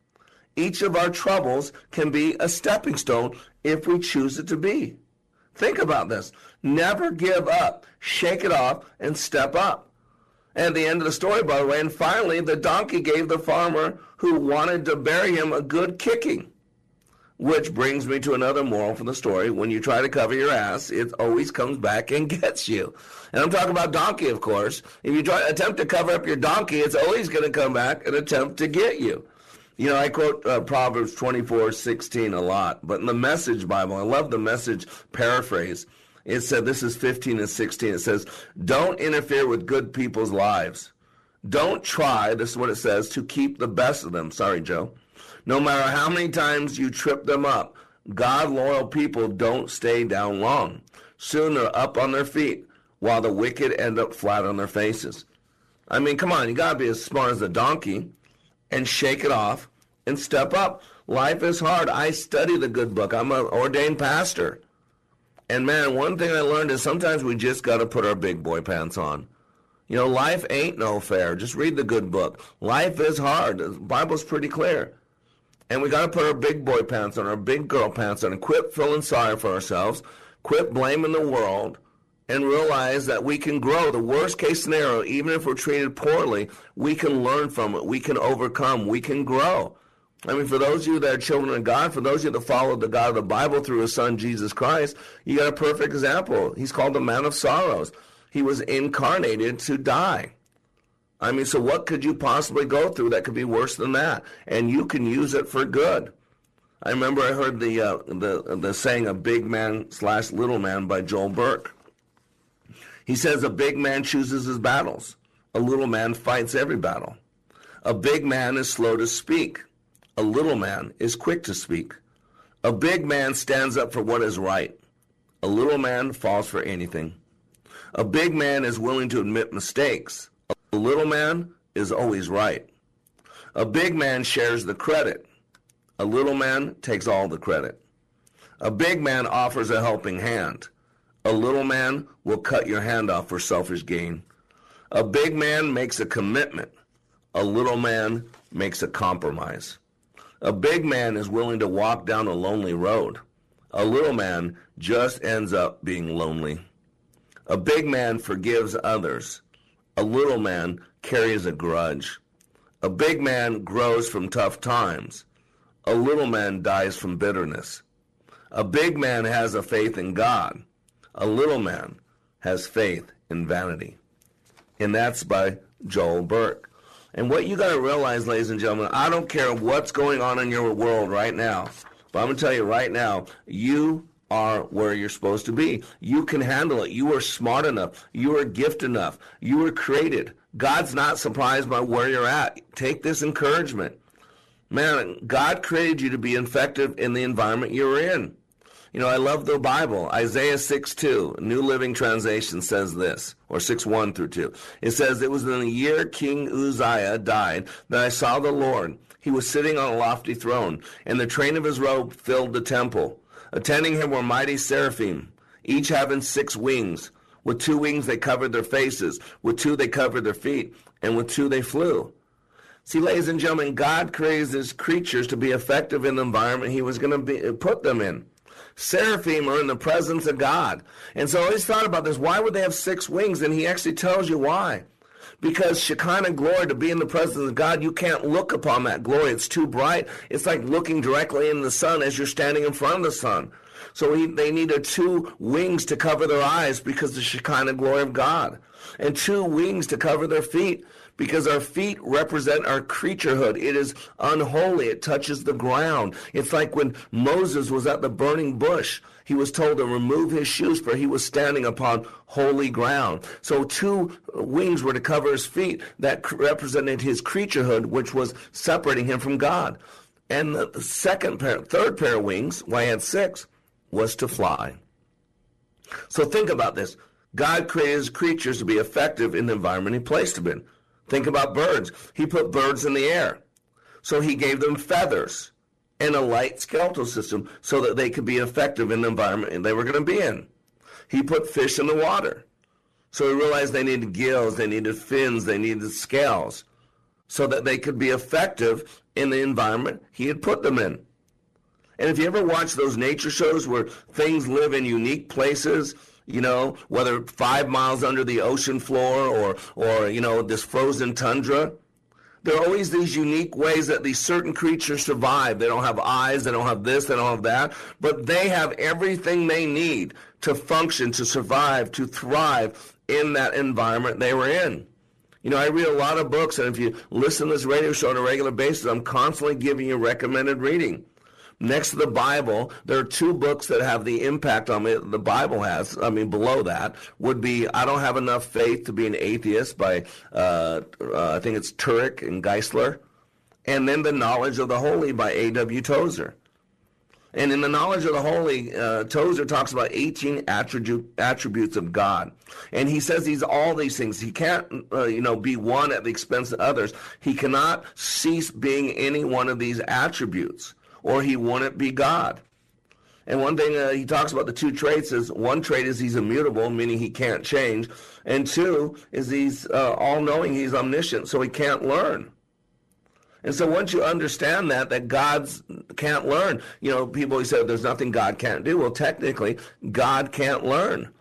Each of our troubles can be a stepping stone if we choose it to be. Think about this. Never give up. Shake it off and step up. And at the end of the story, by the way, and finally, the donkey gave the farmer who wanted to bury him a good kicking. Which brings me to another moral from the story. When you try to cover your ass, it always comes back and gets you. And I'm talking about donkey, of course. If you try attempt to cover up your donkey, it's always going to come back and attempt to get you. You know, I quote uh, Proverbs twenty-four sixteen a lot, but in the Message Bible, I love the Message paraphrase. It said, this is fifteen and sixteen, it says, don't interfere with good people's lives. Don't try, this is what it says, to keep the best of them. Sorry, Joe. No matter how many times you trip them up, God-loyal people don't stay down long. Soon they're up on their feet, while the wicked end up flat on their faces. I mean, come on, you got to be as smart as a donkey and shake it off and step up. Life is hard. I study the good book. I'm an ordained pastor. And, man, one thing I learned is sometimes we just got to put our big boy pants on. You know, life ain't no fair. Just read the good book. Life is hard. The Bible's pretty clear. And we got to put our big boy pants on, our big girl pants on, and quit feeling sorry for ourselves, quit blaming the world, and realize that we can grow. The worst case scenario, even if we're treated poorly, we can learn from it. We can overcome. We can grow. I mean, for those of you that are children of God, for those of you that follow the God of the Bible through his son, Jesus Christ, you got a perfect example. He's called the Man of Sorrows. He was incarnated to die. I mean, so what could you possibly go through that could be worse than that? And you can use it for good. I remember I heard the uh, the the saying, a big man slash little man by Joel Burke. He says a big man chooses his battles. A little man fights every battle. A big man is slow to speak. A little man is quick to speak. A big man stands up for what is right. A little man falls for anything. A big man is willing to admit mistakes. A little man is always right. A big man shares the credit. A little man takes all the credit. A big man offers a helping hand. A little man will cut your hand off for selfish gain. A big man makes a commitment. A little man makes a compromise. A big man is willing to walk down a lonely road. A little man just ends up being lonely. A big man forgives others. A little man carries a grudge. A big man grows from tough times. A little man dies from bitterness. A big man has a faith in God. A little man has faith in vanity. And that's by Joel Burke. And what you got to realize, ladies and gentlemen, I don't care what's going on in your world right now, but I'm going to tell you right now, you are where you're supposed to be. You can handle it. You are smart enough. You are gifted enough. You were created. God's not surprised by where you're at. Take this encouragement. Man, God created you to be effective in the environment you're in. You know, I love the Bible. Isaiah six two, New Living Translation says this, or six one through two. It says, it was in the year King Uzziah died that I saw the Lord. He was sitting on a lofty throne, and the train of his robe filled the temple. Attending him were mighty seraphim, each having six wings. With two wings they covered their faces, with two they covered their feet, and with two they flew. See, ladies and gentlemen, God created his creatures to be effective in the environment he was going to put them in. Seraphim are in the presence of God. And so I always thought about this. Why would they have six wings? And he actually tells you why. Because Shekinah glory, to be in the presence of God, you can't look upon that glory. It's too bright. It's like looking directly in the sun as you're standing in front of the sun. So he, they needed two wings to cover their eyes because of the Shekinah glory of God. And two wings to cover their feet, because our feet represent our creaturehood. It is unholy. It touches the ground. It's like when Moses was at the burning bush. He was told to remove his shoes, for he was standing upon holy ground. So two wings were to cover his feet. That represented his creaturehood, which was separating him from God. And the second pair, third pair of wings, why he had six, was to fly. So think about this. God created his creatures to be effective in the environment he placed them in. Think about birds. He put birds in the air. So he gave them feathers and a light skeletal system so that they could be effective in the environment they were going to be in. He put fish in the water. So he realized they needed gills, they needed fins, they needed scales so that they could be effective in the environment he had put them in. And if you ever watch those nature shows where things live in unique places, you know, whether five miles under the ocean floor or, or you know, this frozen tundra. There are always these unique ways that these certain creatures survive. They don't have eyes, they don't have this, they don't have that, but they have everything they need to function, to survive, to thrive in that environment they were in. You know, I read a lot of books, and if you listen to this radio show on a regular basis, I'm constantly giving you recommended reading. Next to the Bible, there are two books that have the impact on me that the Bible has. I mean, below that would be I Don't Have Enough Faith to Be an Atheist by, uh, uh, I think it's Turek and Geisler. And then The Knowledge of the Holy by A W Tozer. And in The Knowledge of the Holy, uh, Tozer talks about eighteen attribute, attributes of God. And he says he's all these things. He can't, uh, you know, be one at the expense of others. He cannot cease being any one of these attributes, or he wouldn't be God. And one thing uh, he talks about, the two traits, is one trait is he's immutable, meaning he can't change, and two is he's uh, all-knowing, he's omniscient, so he can't learn. And so once you understand that, that God can't learn, you know, people say there's nothing God can't do. Well, technically, God can't learn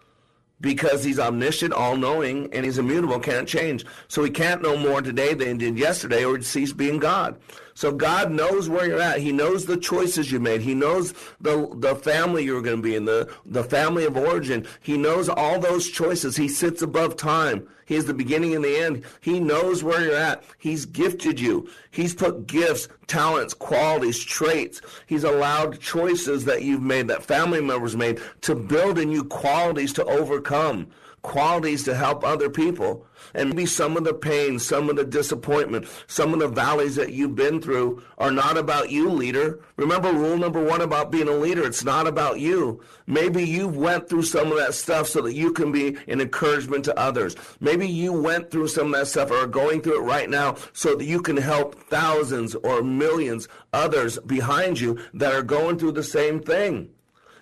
because he's omniscient, all-knowing, and he's immutable, can't change. So he can't know more today than he did yesterday, or he'd cease being God. So God knows where you're at. He knows the choices you made. He knows the the family you were going to be in, the, the family of origin. He knows all those choices. He sits above time. He is the beginning and the end. He knows where you're at. He's gifted you. He's put gifts, talents, qualities, traits. He's allowed choices that you've made, that family members made, to build in you qualities to overcome, qualities to help other people. And maybe some of the pain, some of the disappointment, some of the valleys that you've been through are not about you, leader. Remember rule number one about being a leader, it's not about you. Maybe you went through some of that stuff so that you can be an encouragement to others. Maybe you went through some of that stuff or are going through it right now so that you can help thousands or millions others behind you that are going through the same thing.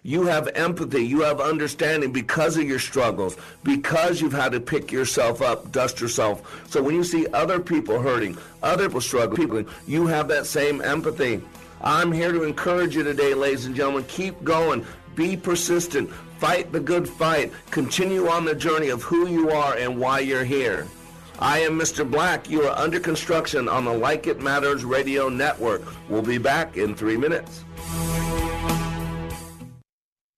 You have empathy, you have understanding because of your struggles, because you've had to pick yourself up, dust yourself. So when you see other people hurting, other people struggling, you have that same empathy. I'm here to encourage you today, ladies and gentlemen. Keep going. Be persistent. Fight the good fight. Continue on the journey of who you are and why you're here. I am Mister Black. You are under construction on the Like It Matters Radio Network. We'll be back in three minutes.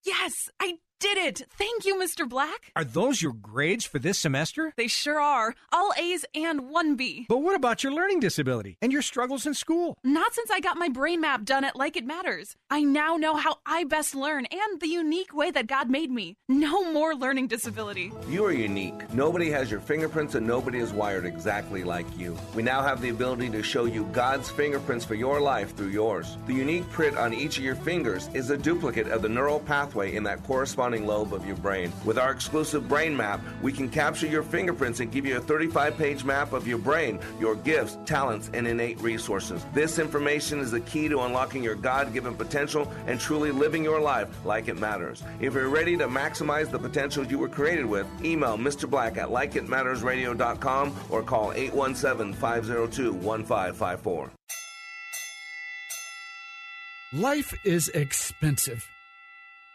Yes, I did it. Thank you, Mister Black. Are those your grades for this semester? They sure are. All A's and one B. But what about your learning disability and your struggles in school? Not since I got my brain map done at Like It Matters. I now know how I best learn and the unique way that God made me. No more learning disability. You are unique. Nobody has your fingerprints and nobody is wired exactly like you. We now have the ability to show you God's fingerprints for your life through yours. The unique print on each of your fingers is a duplicate of the neural pathway in that corresponding lobe of your brain. With our exclusive brain map, we can capture your fingerprints and give you a thirty-five page map of your brain, your gifts, talents, and innate resources. This information is the key to unlocking your God-given potential and truly living your life like it matters. If you're ready to maximize the potential you were created with, email Mister Black at like it matters radio dot com or call eight one seven, five zero two, one five five four. Life is expensive.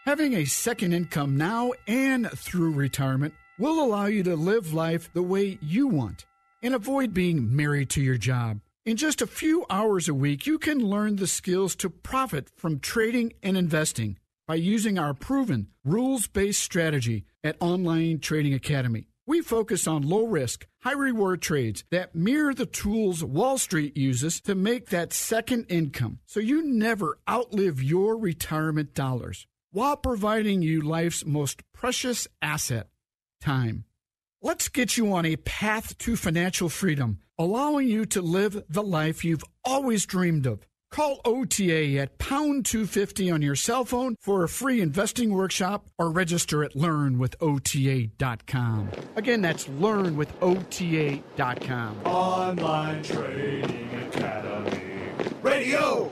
Having a second income now and through retirement will allow you to live life the way you want and avoid being married to your job. In just a few hours a week, you can learn the skills to profit from trading and investing by using our proven rules-based strategy at Online Trading Academy. We focus on low-risk, high-reward trades that mirror the tools Wall Street uses to make that second income so you never outlive your retirement dollars, while providing you life's most precious asset, time. Let's get you on a path to financial freedom, allowing you to live the life you've always dreamed of. Call O T A at pound two fifty on your cell phone for a free investing workshop or register at learn with O T A dot com. Again, that's learn with O T A dot com. Online Trading Academy Radio!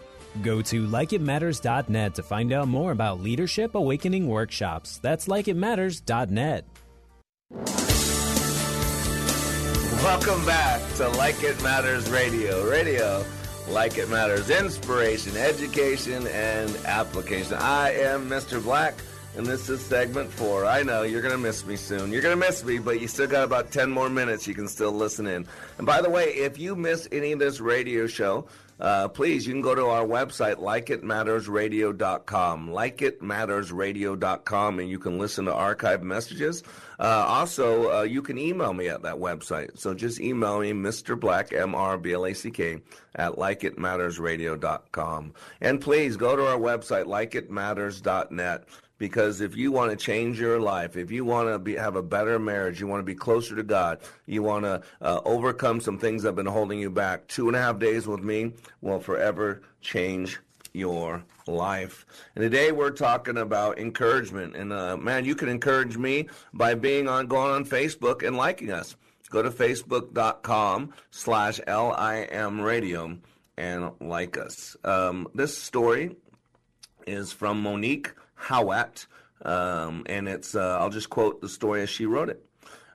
Go to like it matters dot net to find out more about Leadership Awakening workshops. That's like it matters dot net. Welcome back to Like It Matters Radio. Radio, Like It Matters, inspiration, education, and application. I am Mister Black, and this is segment four. I know, you're going to miss me soon. You're going to miss me, but you still got about ten more minutes. You can still listen in. And by the way, if you miss any of this radio show, uh, please, you can go to our website, like it matters radio dot com, like it matters radio dot com, and you can listen to archived messages. Uh, also, uh, you can email me at that website. So just email me, Mister Black, M R B L A C K, at like it matters radio dot com. And please go to our website, like it matters dot net. Because if you want to change your life, if you want to be, have a better marriage, you want to be closer to God, you want to uh, overcome some things that have been holding you back, two and a half days with me will forever change your life. And today we're talking about encouragement. And, uh, man, you can encourage me by being on going on Facebook and liking us. Go to facebook dot com slash L I M radio and like us. Um, this story is from Monique Howatt, um, and it's, uh, I'll just quote the story as she wrote it.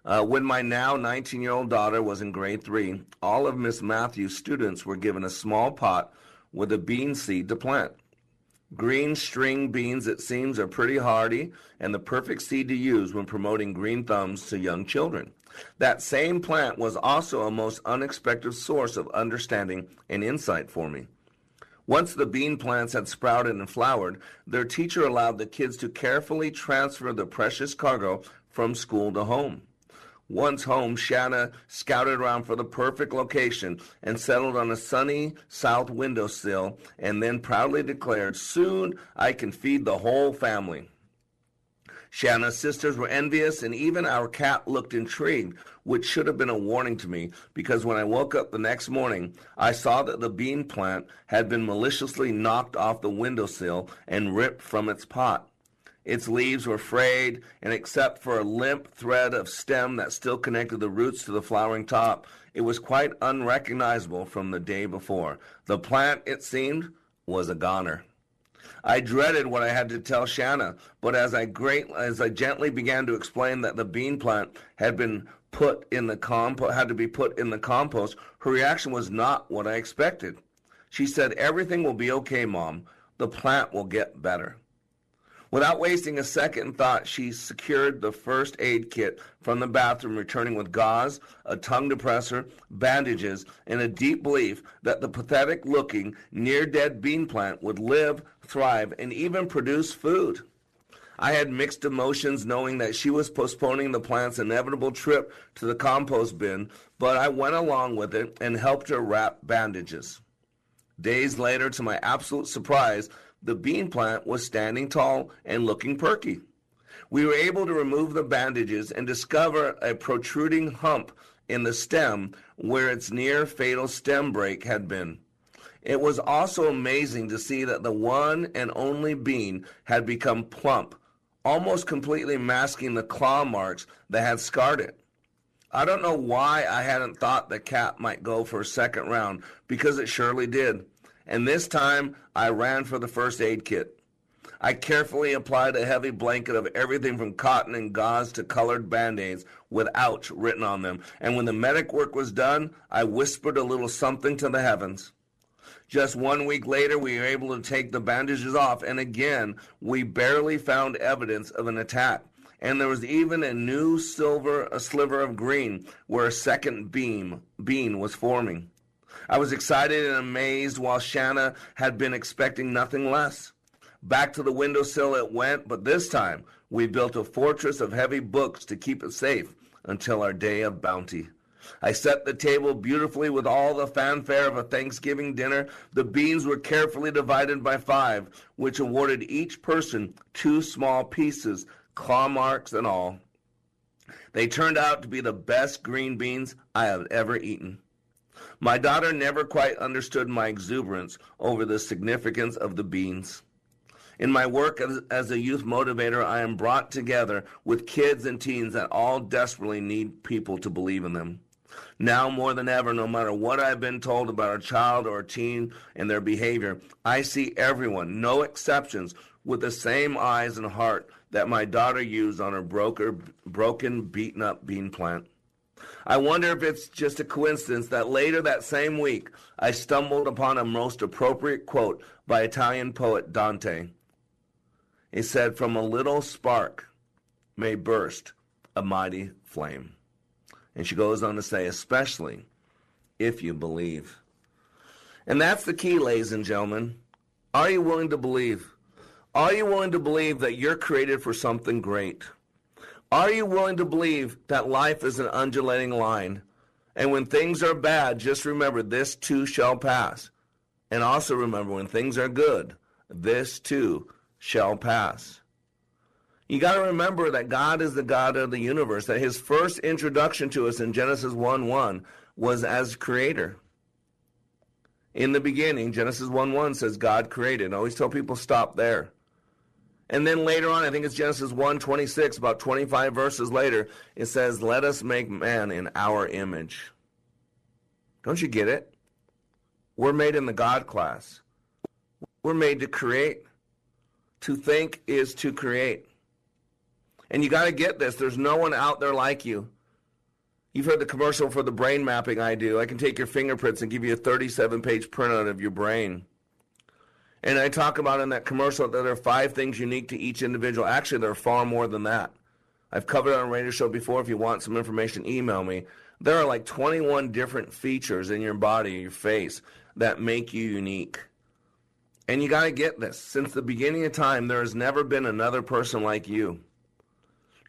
Uh, when my now nineteen-year-old daughter was in grade three, all of Miss Matthews' students were given a small pot with a bean seed to plant. Green string beans, it seems, are pretty hardy and the perfect seed to use when promoting green thumbs to young children. That same plant was also a most unexpected source of understanding and insight for me. Once the bean plants had sprouted and flowered, their teacher allowed the kids to carefully transfer the precious cargo from school to home. Once home, Shanna scouted around for the perfect location and settled on a sunny south windowsill and then proudly declared, "Soon I can feed the whole family." Shanna's sisters were envious, and even our cat looked intrigued, which should have been a warning to me, because when I woke up the next morning, I saw that the bean plant had been maliciously knocked off the windowsill and ripped from its pot. Its leaves were frayed, and except for a limp thread of stem that still connected the roots to the flowering top, it was quite unrecognizable from the day before. The plant, it seemed, was a goner. I dreaded what I had to tell Shanna, but as I great, as I gently began to explain that the bean plant had been put in the compo- had to be put in the compost, her reaction was not what I expected. She said, "Everything will be okay, Mom. The plant will get better." Without wasting a second thought, she secured the first aid kit from the bathroom, returning with gauze, a tongue depressor, bandages, and a deep belief that the pathetic-looking, near-dead bean plant would live, thrive, and even produce food. I had mixed emotions knowing that she was postponing the plant's inevitable trip to the compost bin, but I went along with it and helped her wrap bandages. Days later, to my absolute surprise, the bean plant was standing tall and looking perky. We were able to remove the bandages and discover a protruding hump in the stem where its near-fatal stem break had been. It was also amazing to see that the one and only bean had become plump, almost completely masking the claw marks that had scarred it. I don't know why I hadn't thought the cat might go for a second round, because it surely did. And this time, I ran for the first aid kit. I carefully applied a heavy blanket of everything from cotton and gauze to colored Band-Aids with "ouch" written on them. And when the medic work was done, I whispered a little something to the heavens. Just one week later, we were able to take the bandages off, and again, we barely found evidence of an attack. And there was even a new silver a sliver of green where a second beam, bean was forming. I was excited and amazed, while Shanna had been expecting nothing less. Back to the windowsill it went, but this time, we built a fortress of heavy books to keep it safe until our day of bounty. I set the table beautifully with all the fanfare of a Thanksgiving dinner. The beans were carefully divided by five, which awarded each person two small pieces, claw marks and all. They turned out to be the best green beans I have ever eaten. My daughter never quite understood my exuberance over the significance of the beans. In my work as a youth motivator, I am brought together with kids and teens that all desperately need people to believe in them. Now more than ever, no matter what I've been told about a child or a teen and their behavior, I see everyone, no exceptions, with the same eyes and heart that my daughter used on her broker, broken, beaten-up bean plant. I wonder if it's just a coincidence that later that same week, I stumbled upon a most appropriate quote by Italian poet Dante. It said, "From a little spark may burst a mighty flame." And she goes on to say, "Especially if you believe." And that's the key, ladies and gentlemen. Are you willing to believe? Are you willing to believe that you're created for something great? Are you willing to believe that life is an undulating line? And when things are bad, just remember, this too shall pass. And also remember, when things are good, this too shall pass. You got to remember that God is the God of the universe, that his first introduction to us in Genesis one one was as creator. In the beginning, Genesis one one says God created. I always tell people, stop there. And then later on, I think it's Genesis one twenty-six, about twenty-five verses later, it says, let us make man in our image. Don't you get it? We're made in the God class. We're made to create. To think is to create. And you got to get this. There's no one out there like you. You've heard the commercial for the brain mapping I do. I can take your fingerprints and give you a thirty-seven page printout of your brain. And I talk about in that commercial that there are five things unique to each individual. Actually, there are far more than that. I've covered it on a radio show before. If you want some information, email me. There are like twenty-one different features in your body, your face, that make you unique. And you got to get this. Since the beginning of time, there has never been another person like you.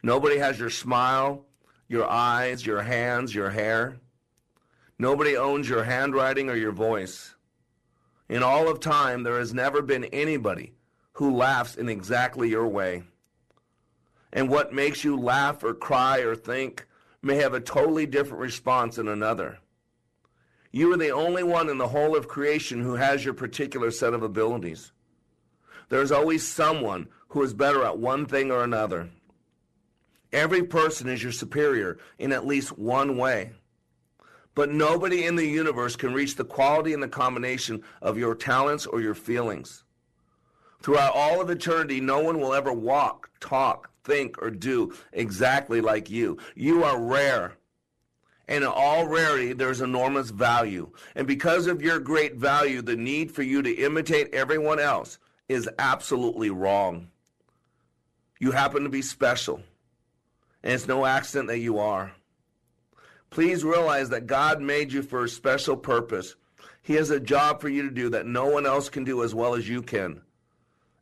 Nobody has your smile, your eyes, your hands, your hair. Nobody owns your handwriting or your voice. In all of time, there has never been anybody who laughs in exactly your way. And what makes you laugh or cry or think may have a totally different response in another. You are the only one in the whole of creation who has your particular set of abilities. There's always someone who is better at one thing or another. Every person is your superior in at least one way. But nobody in the universe can reach the quality and the combination of your talents or your feelings. Throughout all of eternity, no one will ever walk, talk, think, or do exactly like you. You are rare. And in all rarity, there's enormous value. And because of your great value, the need for you to imitate everyone else is absolutely wrong. You happen to be special. And it's no accident that you are. Please realize that God made you for a special purpose. He has a job for you to do that no one else can do as well as you can.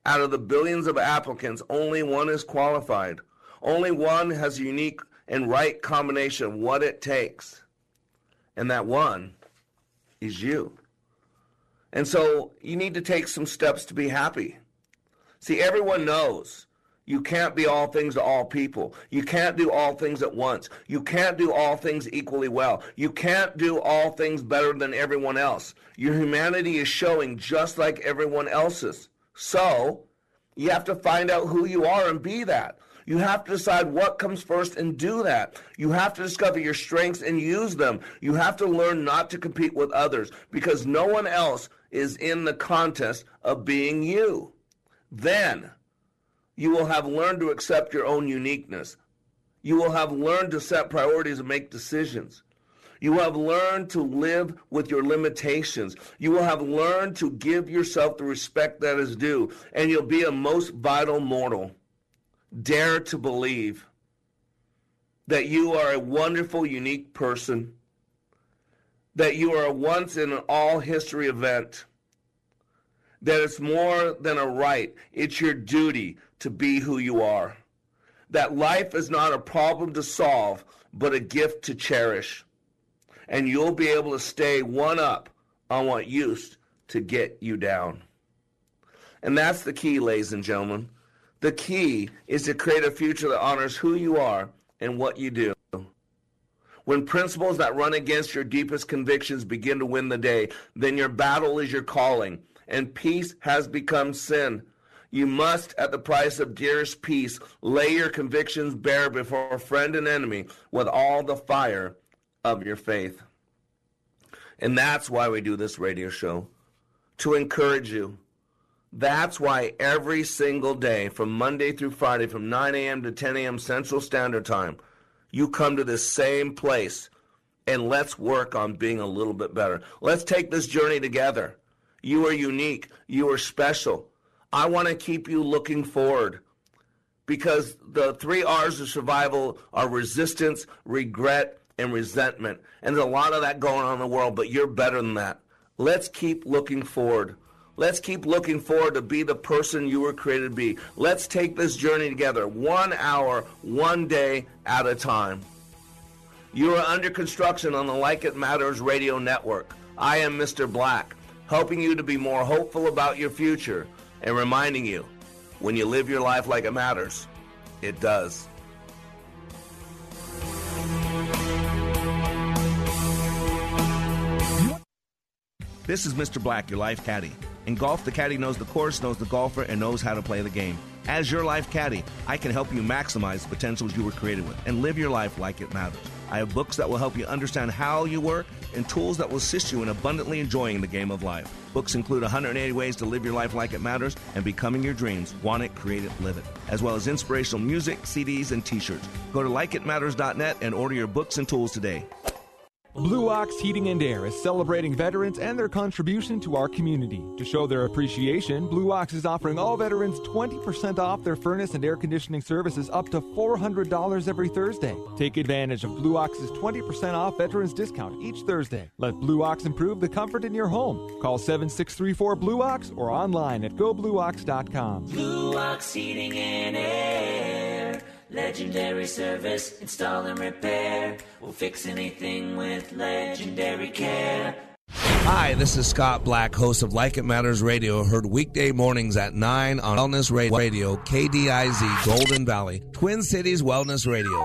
Out of the billions of applicants, only one is qualified. Only one has a unique and right combination of what it takes. And that one is you. And so you need to take some steps to be happy. See, everyone knows you can't be all things to all people. You can't do all things at once. You can't do all things equally well. You can't do all things better than everyone else. Your humanity is showing just like everyone else's. So you have to find out who you are and be that. You have to decide what comes first and do that. You have to discover your strengths and use them. You have to learn not to compete with others because no one else is in the contest of being you. Then you will have learned to accept your own uniqueness. You will have learned to set priorities and make decisions. You will have learned to live with your limitations. You will have learned to give yourself the respect that is due, and you'll be a most vital mortal. Dare to believe that you are a wonderful, unique person, that you are a once-in-all-history event, that it's more than a right, it's your duty to be who you are. That life is not a problem to solve, but a gift to cherish. And you'll be able to stay one up on what used to get you down. And that's the key, ladies and gentlemen. The key is to create a future that honors who you are and what you do. When principles that run against your deepest convictions begin to win the day, then your battle is your calling, and peace has become sin. You must, at the price of dearest peace, lay your convictions bare before friend and enemy with all the fire of your faith. And that's why we do this radio show, to encourage you. That's why every single day, from Monday through Friday, from nine a.m. to ten a.m. Central Standard Time, you come to this same place, and let's work on being a little bit better. Let's take this journey together. You are unique. You are special. I want to keep you looking forward because the three R's of survival are resistance, regret, and resentment. And there's a lot of that going on in the world, but you're better than that. Let's keep looking forward. Let's keep looking forward to be the person you were created to be. Let's take this journey together, one hour, one day at a time. You are under construction on the Like It Matters Radio Network. I am Mister Black, helping you to be more hopeful about your future and reminding you, when you live your life like it matters, it does. This is Mister Black, your life caddy. In golf, the caddy knows the course, knows the golfer, and knows how to play the game. As your life caddy, I can help you maximize the potentials you were created with and live your life like it matters. I have books that will help you understand how you work and tools that will assist you in abundantly enjoying the game of life. Books include one hundred eighty Ways to Live Your Life Like It Matters and Becoming Your Dreams, Want It, Create It, Live It, as well as inspirational music, C Ds, and T-shirts. Go to like it matters dot net and order your books and tools today. Blue Ox Heating and Air is celebrating veterans and their contribution to our community. To show their appreciation, Blue Ox is offering all veterans twenty percent off their furnace and air conditioning services up to four hundred dollars every Thursday. Take advantage of Blue Ox's twenty percent off veterans discount each Thursday. Let Blue Ox improve the comfort in your home. Call seven six three four blue ox or online at go blue ox dot com. Blue Ox Heating and Air. Legendary service, install and repair. We'll fix anything with legendary care. Hi, this is Scott Black, host of Like It Matters Radio, heard weekday mornings at nine on Wellness Radio, K D I Z, Golden Valley, Twin Cities Wellness Radio.